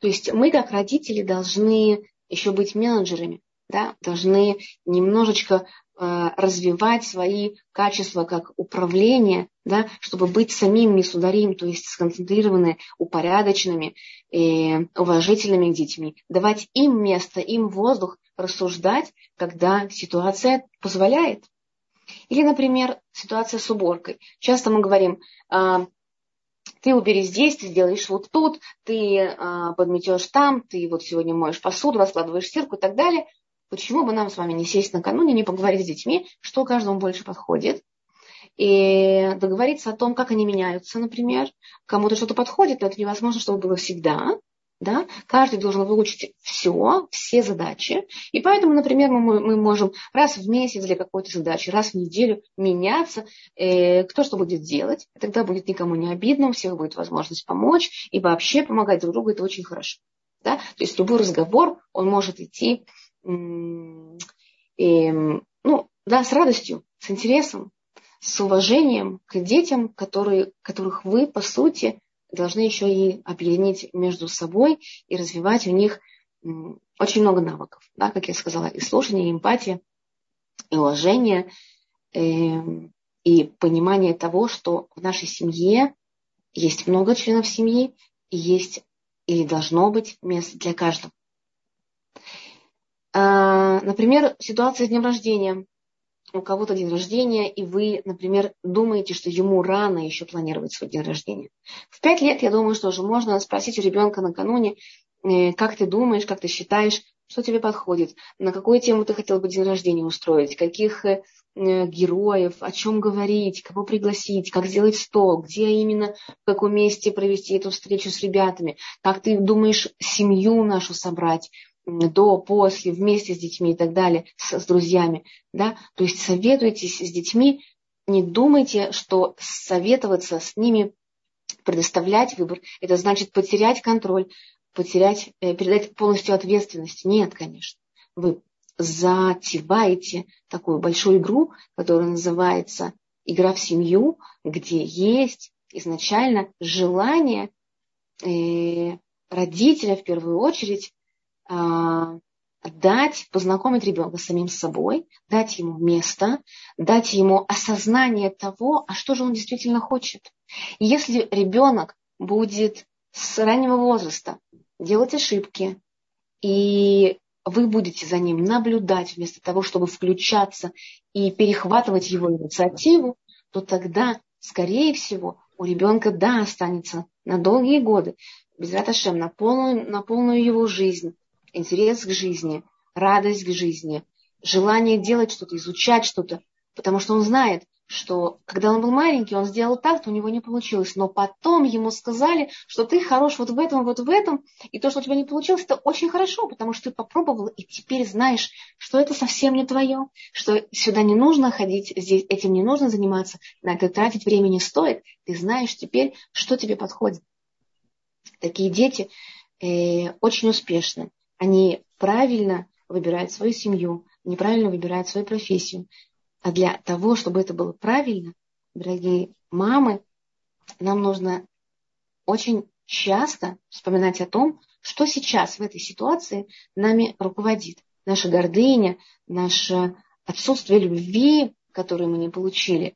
То есть мы, как родители, должны еще быть менеджерами, да? Должны немножечко э, развивать свои качества как управление, да, чтобы быть самим мисударим, то есть сконцентрированными, упорядоченными, э, уважительными к детьми, давать им место, им воздух, рассуждать, когда ситуация позволяет. Или, например, ситуация с уборкой. Часто мы говорим, э, ты убери здесь, ты сделаешь вот тут, ты э, подметешь там, ты вот сегодня моешь посуду, раскладываешь стирку и так далее. Почему бы нам с вами не сесть накануне, не поговорить с детьми, что каждому больше подходит? И договориться о том, как они меняются, например. Кому-то что-то подходит, но это невозможно, чтобы было всегда. Да? Каждый должен выучить все, все задачи. И поэтому, например, мы, мы можем раз в месяц для какой-то задачи, раз в неделю меняться, э, кто что будет делать. Тогда будет никому не обидно, у всех будет возможность помочь. И вообще помогать друг другу – это очень хорошо. Да? То есть любой разговор, он может идти э, э, ну, да, с радостью, с интересом, с уважением к детям, которые, которых вы, по сути, должны еще и объединить между собой и развивать у них очень много навыков. Да, как я сказала, и слушание, и эмпатия, и уважение, э, и понимание того, что в нашей семье есть много членов семьи, и есть или должно быть место для каждого. А, например, ситуация с днем рождения. У кого-то день рождения, и вы, например, думаете, что ему рано еще планировать свой день рождения. В пять лет, я думаю, что уже можно спросить у ребенка накануне, как ты думаешь, как ты считаешь, что тебе подходит, на какую тему ты хотел бы день рождения устроить, каких героев, о чем говорить, кого пригласить, как сделать стол, где именно, в каком месте провести эту встречу с ребятами, как ты думаешь семью нашу собрать, до, после, вместе с детьми и так далее, с, с друзьями. Да? То есть советуйтесь с детьми, не думайте, что советоваться с ними, предоставлять выбор, это значит потерять контроль, потерять, э, передать полностью ответственность. Нет, конечно. Вы затеваете такую большую игру, которая называется «Игра в семью», где есть изначально желание э, родителя в первую очередь дать, познакомить ребенка с самим собой, дать ему место, дать ему осознание того, а что же он действительно хочет. И если ребенок будет с раннего возраста делать ошибки, и вы будете за ним наблюдать вместо того, чтобы включаться и перехватывать его инициативу, то тогда, скорее всего, у ребенка, да, останется на долгие годы, Безрат Ашем, на полную, на полную его жизнь, интерес к жизни, радость к жизни, желание делать что-то, изучать что-то. Потому что он знает, что когда он был маленький, он сделал так, то у него не получилось. Но потом ему сказали, что ты хорош вот в этом, вот в этом. И то, что у тебя не получилось, это очень хорошо, потому что ты попробовал и теперь знаешь, что это совсем не твое. Что сюда не нужно ходить, здесь этим не нужно заниматься, на это тратить время не стоит. Ты знаешь теперь, что тебе подходит. Такие дети э, очень успешны. Они правильно выбирают свою семью, неправильно выбирают свою профессию. А для того, чтобы это было правильно, дорогие мамы, нам нужно очень часто вспоминать о том, что сейчас в этой ситуации нами руководит. Наша гордыня, наше отсутствие любви, которую мы не получили,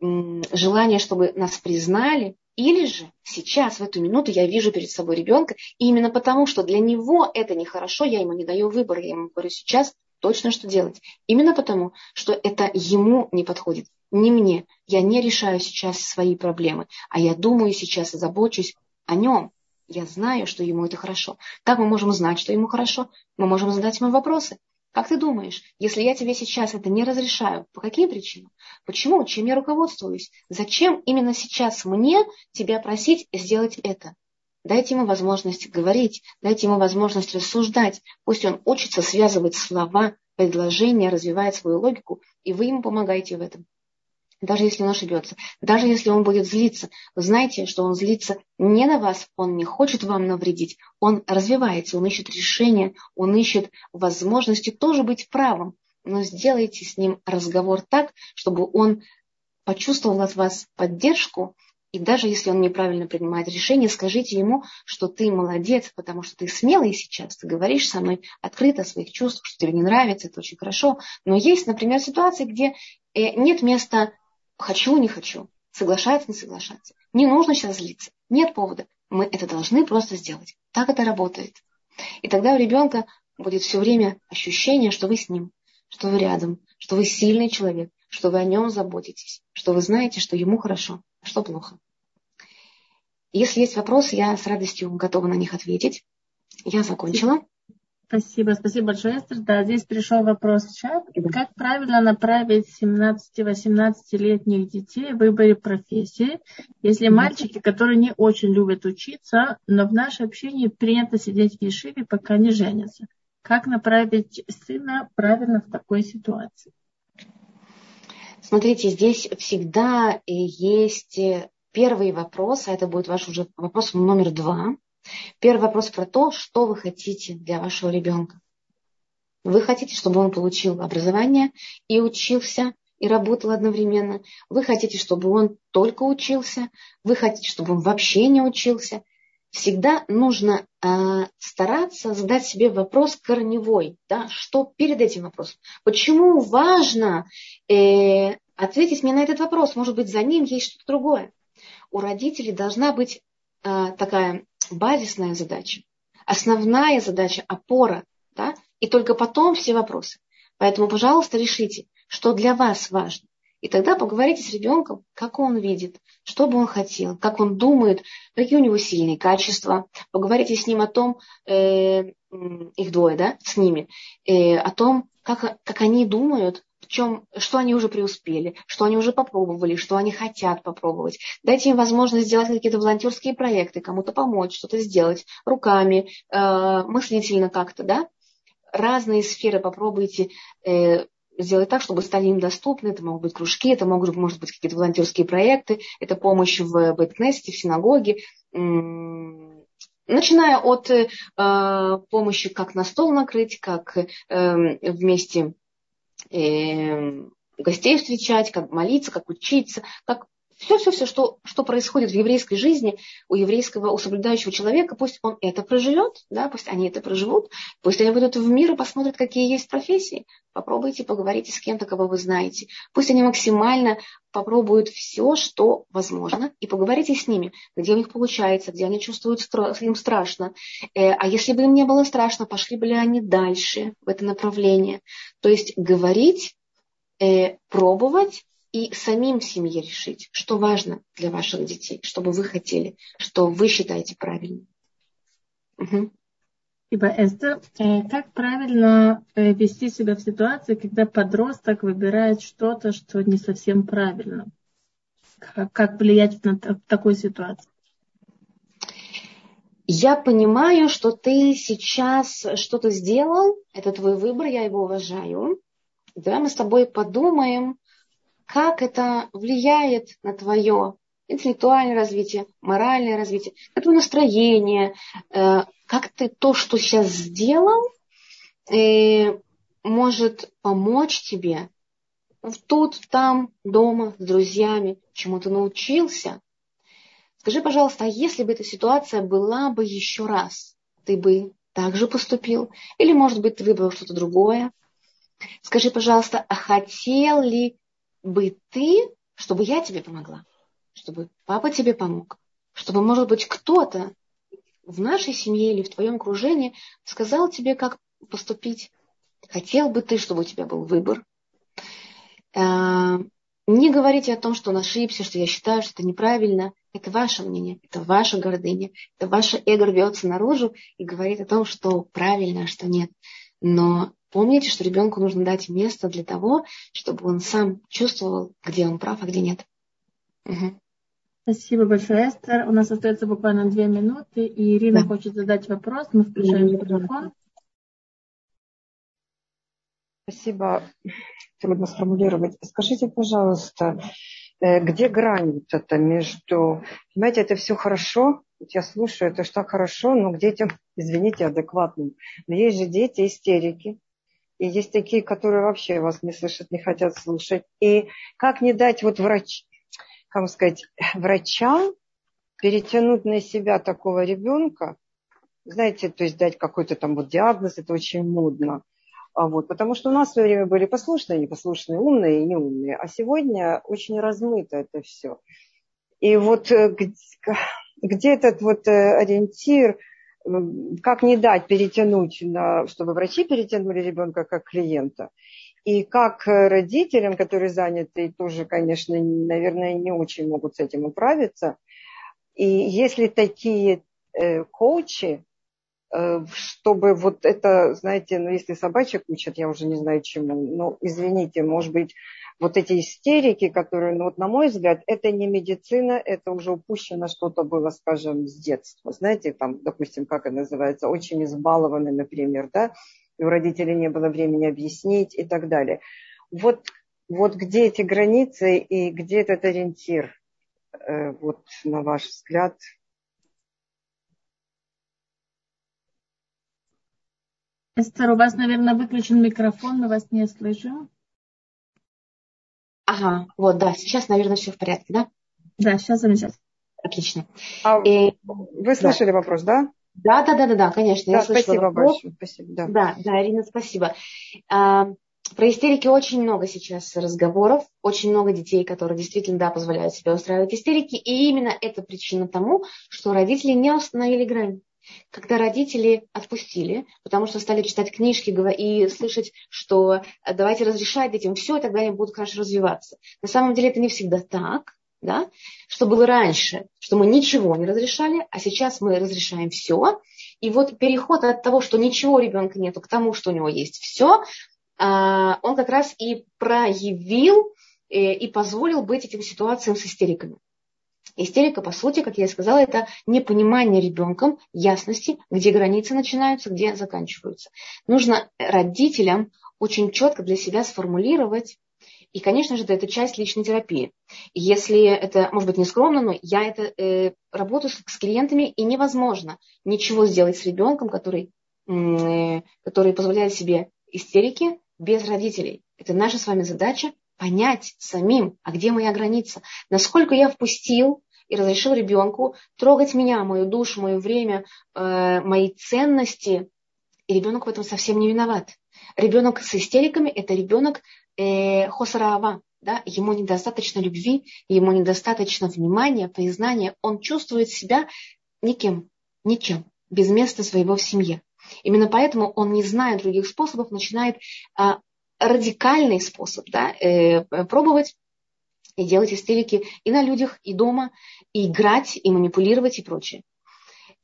желание, чтобы нас признали. Или же сейчас, в эту минуту, я вижу перед собой ребенка, и именно потому, что для него это нехорошо, я ему не даю выбора, я ему говорю сейчас точно, что делать. Именно потому, что это ему не подходит, не мне. Я не решаю сейчас свои проблемы, а я думаю сейчас и забочусь о нем. Я знаю, что ему это хорошо. Как мы можем знать, что ему хорошо? Мы можем задать ему вопросы. Как ты думаешь, если я тебе сейчас это не разрешаю, по каким причинам? Почему? Чем я руководствуюсь? Зачем именно сейчас мне тебя просить сделать это? Дайте ему возможность говорить, дайте ему возможность рассуждать. Пусть он учится связывать слова, предложения, развивает свою логику, и вы ему помогаете в этом. Даже если он ошибется, даже если он будет злиться, вы знаете, что он злится не на вас, он не хочет вам навредить, он развивается, он ищет решения, он ищет возможности тоже быть правым, но сделайте с ним разговор так, чтобы он почувствовал от вас поддержку, и даже если он неправильно принимает решение, скажите ему, что ты молодец, потому что ты смелый сейчас, ты говоришь со мной открыто о своих чувствах, что тебе не нравится, это очень хорошо, но есть, например, ситуации, где нет места «хочу, не хочу», «соглашаться, не соглашаться». Не нужно сейчас злиться, нет повода. Мы это должны просто сделать. Так это работает. И тогда у ребенка будет все время ощущение, что вы с ним, что вы рядом, что вы сильный человек, что вы о нем заботитесь, что вы знаете, что ему хорошо, а что плохо. Если есть вопросы, я с радостью готова на них ответить. Я закончила. Спасибо, спасибо большое, Эстер. Да, здесь пришел вопрос в чат. Как правильно направить семнадцати-восемнадцатилетних детей в выборе профессии, если мальчики, которые не очень любят учиться, но в нашей общине принято сидеть в ешиве, пока не женятся? Как направить сына правильно в такой ситуации? Смотрите, здесь всегда есть первый вопрос, а это будет ваш уже вопрос номер два. Первый вопрос про то, что вы хотите для вашего ребенка. Вы хотите, чтобы он получил образование и учился, и работал одновременно. Вы хотите, чтобы он только учился. Вы хотите, чтобы он вообще не учился. Всегда нужно э, стараться задать себе вопрос корневой. Да, что перед этим вопросом? Почему важно э, ответить мне на этот вопрос? Может быть, за ним есть что-то другое. У родителей должна быть э, такая... базисная задача, основная задача, опора, да, и только потом все вопросы. Поэтому, пожалуйста, решите, что для вас важно. И тогда поговорите с ребенком, как он видит, что бы он хотел, как он думает, какие у него сильные качества. Поговорите с ним о том, э, их двое, да, с ними, э, о том, как, как они думают, в чем, что они уже преуспели, что они уже попробовали, что они хотят попробовать. Дайте им возможность сделать какие-то волонтерские проекты, кому-то помочь, что-то сделать руками, э, мыслительно как-то, да? Разные сферы попробуйте э, сделать так, чтобы стали им доступны. Это могут быть кружки, это могут может быть какие-то волонтерские проекты, это помощь в бейт-кнесете, в синагоге. Начиная от э, помощи, как на стол накрыть, как э, вместе... гостей встречать, как молиться, как учиться, как все-все-все, что, что происходит в еврейской жизни у еврейского, у соблюдающего человека, пусть он это проживет, да, пусть они это проживут, пусть они выйдут в мир и посмотрят, какие есть профессии. Попробуйте, поговорите с кем-то, кого вы знаете. Пусть они максимально попробуют все, что возможно, и поговорите с ними, где у них получается, где они чувствуют, что им страшно. А если бы им не было страшно, пошли бы ли они дальше в это направление? То есть говорить, пробовать, и самим семье решить, что важно для ваших детей, что бы вы хотели, что вы считаете правильным. Угу. Спасибо, Эстер. Как правильно вести себя в ситуации, когда подросток выбирает что-то, что не совсем правильно? Как влиять на такую ситуацию? Я понимаю, что ты сейчас что-то сделал, это твой выбор, я его уважаю. Давай мы с тобой подумаем, как это влияет на твое интеллектуальное развитие, моральное развитие, на твое настроение, как ты то, что сейчас сделал, может помочь тебе тут, там, дома, с друзьями, чему ты научился. Скажи, пожалуйста, а если бы эта ситуация была бы еще раз, ты бы так же поступил? Или, может быть, ты выбрал что-то другое? Скажи, пожалуйста, а хотел ли бы ты, чтобы я тебе помогла, чтобы папа тебе помог, чтобы, может быть, кто-то в нашей семье или в твоем окружении сказал тебе, как поступить. Хотел бы ты, чтобы у тебя был выбор. Не говорите о том, что он ошибся, что я считаю, что это неправильно. Это ваше мнение, это ваша гордыня, это ваше эго рвется наружу и говорит о том, что правильно, а что нет. Но Помните, что ребенку нужно дать место для того, чтобы он сам чувствовал, где он прав, а где нет. Угу. Спасибо большое, Эстер. У нас остается буквально две минуты, и Ирина да. хочет задать вопрос. Мы включаем микрофон. Спасибо. Трудно сформулировать. Скажите, пожалуйста, где грань это между... Понимаете, это все хорошо, я слушаю, это же так хорошо, но к детям, извините, адекватным. Но есть же дети истерики. И есть такие, которые вообще вас не слышат, не хотят слушать. И как не дать вот врач... как сказать, врачам перетянуть на себя такого ребенка, знаете, то есть дать какой-то там вот диагноз, это очень модно. А вот, потому что у нас в свое время были послушные, непослушные, умные и неумные, а сегодня очень размыто это все. И вот где, где этот вот ориентир, как не дать перетянуть, на, чтобы врачи перетянули ребенка как клиента, и как родителям, которые заняты, тоже, конечно, наверное, не очень могут с этим управиться. И есть ли такие э, коучи, э, чтобы вот это, знаете, ну если собачек учат, я уже не знаю чему, но извините, может быть, вот эти истерики, которые, ну вот на мой взгляд, это не медицина, это уже упущено что-то было, скажем, с детства. Знаете, там, допустим, как это называется, очень избалованный, например, да, и у родителей не было времени объяснить и так далее. Вот, вот где эти границы и где этот ориентир, э, вот на ваш взгляд? Эстер, у вас, наверное, выключен микрофон, мы вас не слышим. Ага, вот, да, сейчас, наверное, все в порядке, да? Да, сейчас замечательно. Отлично. А и... Вы слышали да. вопрос, да? Да, да, да, да, да, конечно. Да, я слышала спасибо вопрос. Большое. Спасибо, да. да, да, Ирина, спасибо. А, про истерики очень много сейчас разговоров, очень много детей, которые действительно да, позволяют себе устраивать истерики. И именно это причина тому, что родители не установили грань. Когда родители отпустили, потому что стали читать книжки и слышать, что давайте разрешать детям все, и тогда они будут хорошо развиваться. На самом деле это не всегда так. Да? Что было раньше, что мы ничего не разрешали, а сейчас мы разрешаем все. И вот переход от того, что ничего у ребенка нету, к тому, что у него есть все, он как раз и проявил и позволил быть этим ситуациям с истериками. Истерика, по сути, как я и сказала, это непонимание ребенком ясности, где границы начинаются, где заканчиваются. Нужно родителям очень четко для себя сформулировать. И, конечно же, это часть личной терапии. Если это, может быть, не скромно, но я это, э, работаю с, с клиентами, и невозможно ничего сделать с ребенком, который, э, который позволяет себе истерики без родителей. Это наша с вами задача понять самим, а где моя граница, насколько я впустил и разрешил ребенку трогать меня, мою душу, мое время, э, мои ценности. И ребенок в этом совсем не виноват. Ребенок с истериками – это ребенок, хосрара, да, ему недостаточно любви, ему недостаточно внимания, признания, он чувствует себя никем, ничем, без места своего в семье. Именно поэтому он, не зная других способов, начинает а, радикальный способ да, э, пробовать и делать истерики и на людях, и дома, и играть, и манипулировать, и прочее.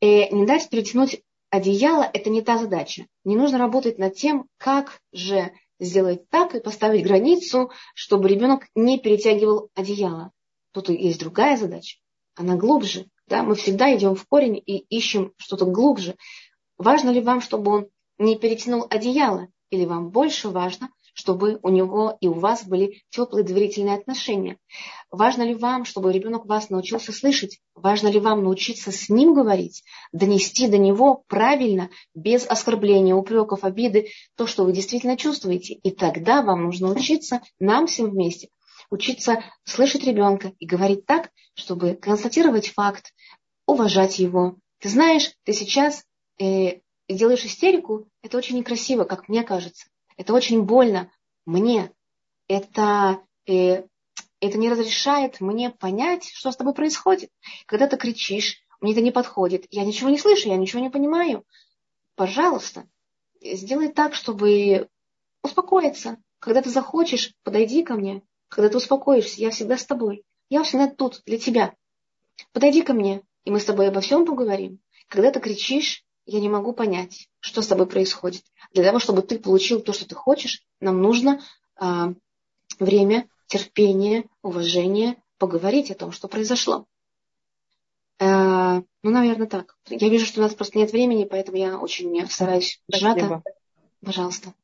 Э, не дать перетянуть одеяло – это не та задача. Не нужно работать над тем, как же сделать так и поставить границу, чтобы ребенок не перетягивал одеяло. Тут есть другая задача. Она глубже. Да? Мы всегда идем в корень и ищем что-то глубже. Важно ли вам, чтобы он не перетянул одеяло? Или вам больше важно, чтобы у него и у вас были теплые доверительные отношения? Важно ли вам, чтобы ребенок вас научился слышать? Важно ли вам научиться с ним говорить, донести до него правильно, без оскорбления, упреков, обиды, то, что вы действительно чувствуете? И тогда вам нужно учиться, нам всем вместе, учиться слышать ребенка и говорить так, чтобы констатировать факт, уважать его. Ты знаешь, ты сейчас э, делаешь истерику, это очень некрасиво, как мне кажется. Это очень больно мне. Это, э, это не разрешает мне понять, что с тобой происходит. Когда ты кричишь, мне это не подходит. Я ничего не слышу, я ничего не понимаю. Пожалуйста, сделай так, чтобы успокоиться. Когда ты захочешь, подойди ко мне. Когда ты успокоишься, я всегда с тобой. Я всегда тут для тебя. Подойди ко мне, и мы с тобой обо всем поговорим. Когда ты кричишь, я не могу понять, что с тобой происходит. Для того, чтобы ты получил то, что ты хочешь, нам нужно э, время, терпение, уважение, поговорить о том, что произошло. Э, ну, наверное, так. Я вижу, что у нас просто нет времени, поэтому я очень стараюсь сжато. Пожалуйста.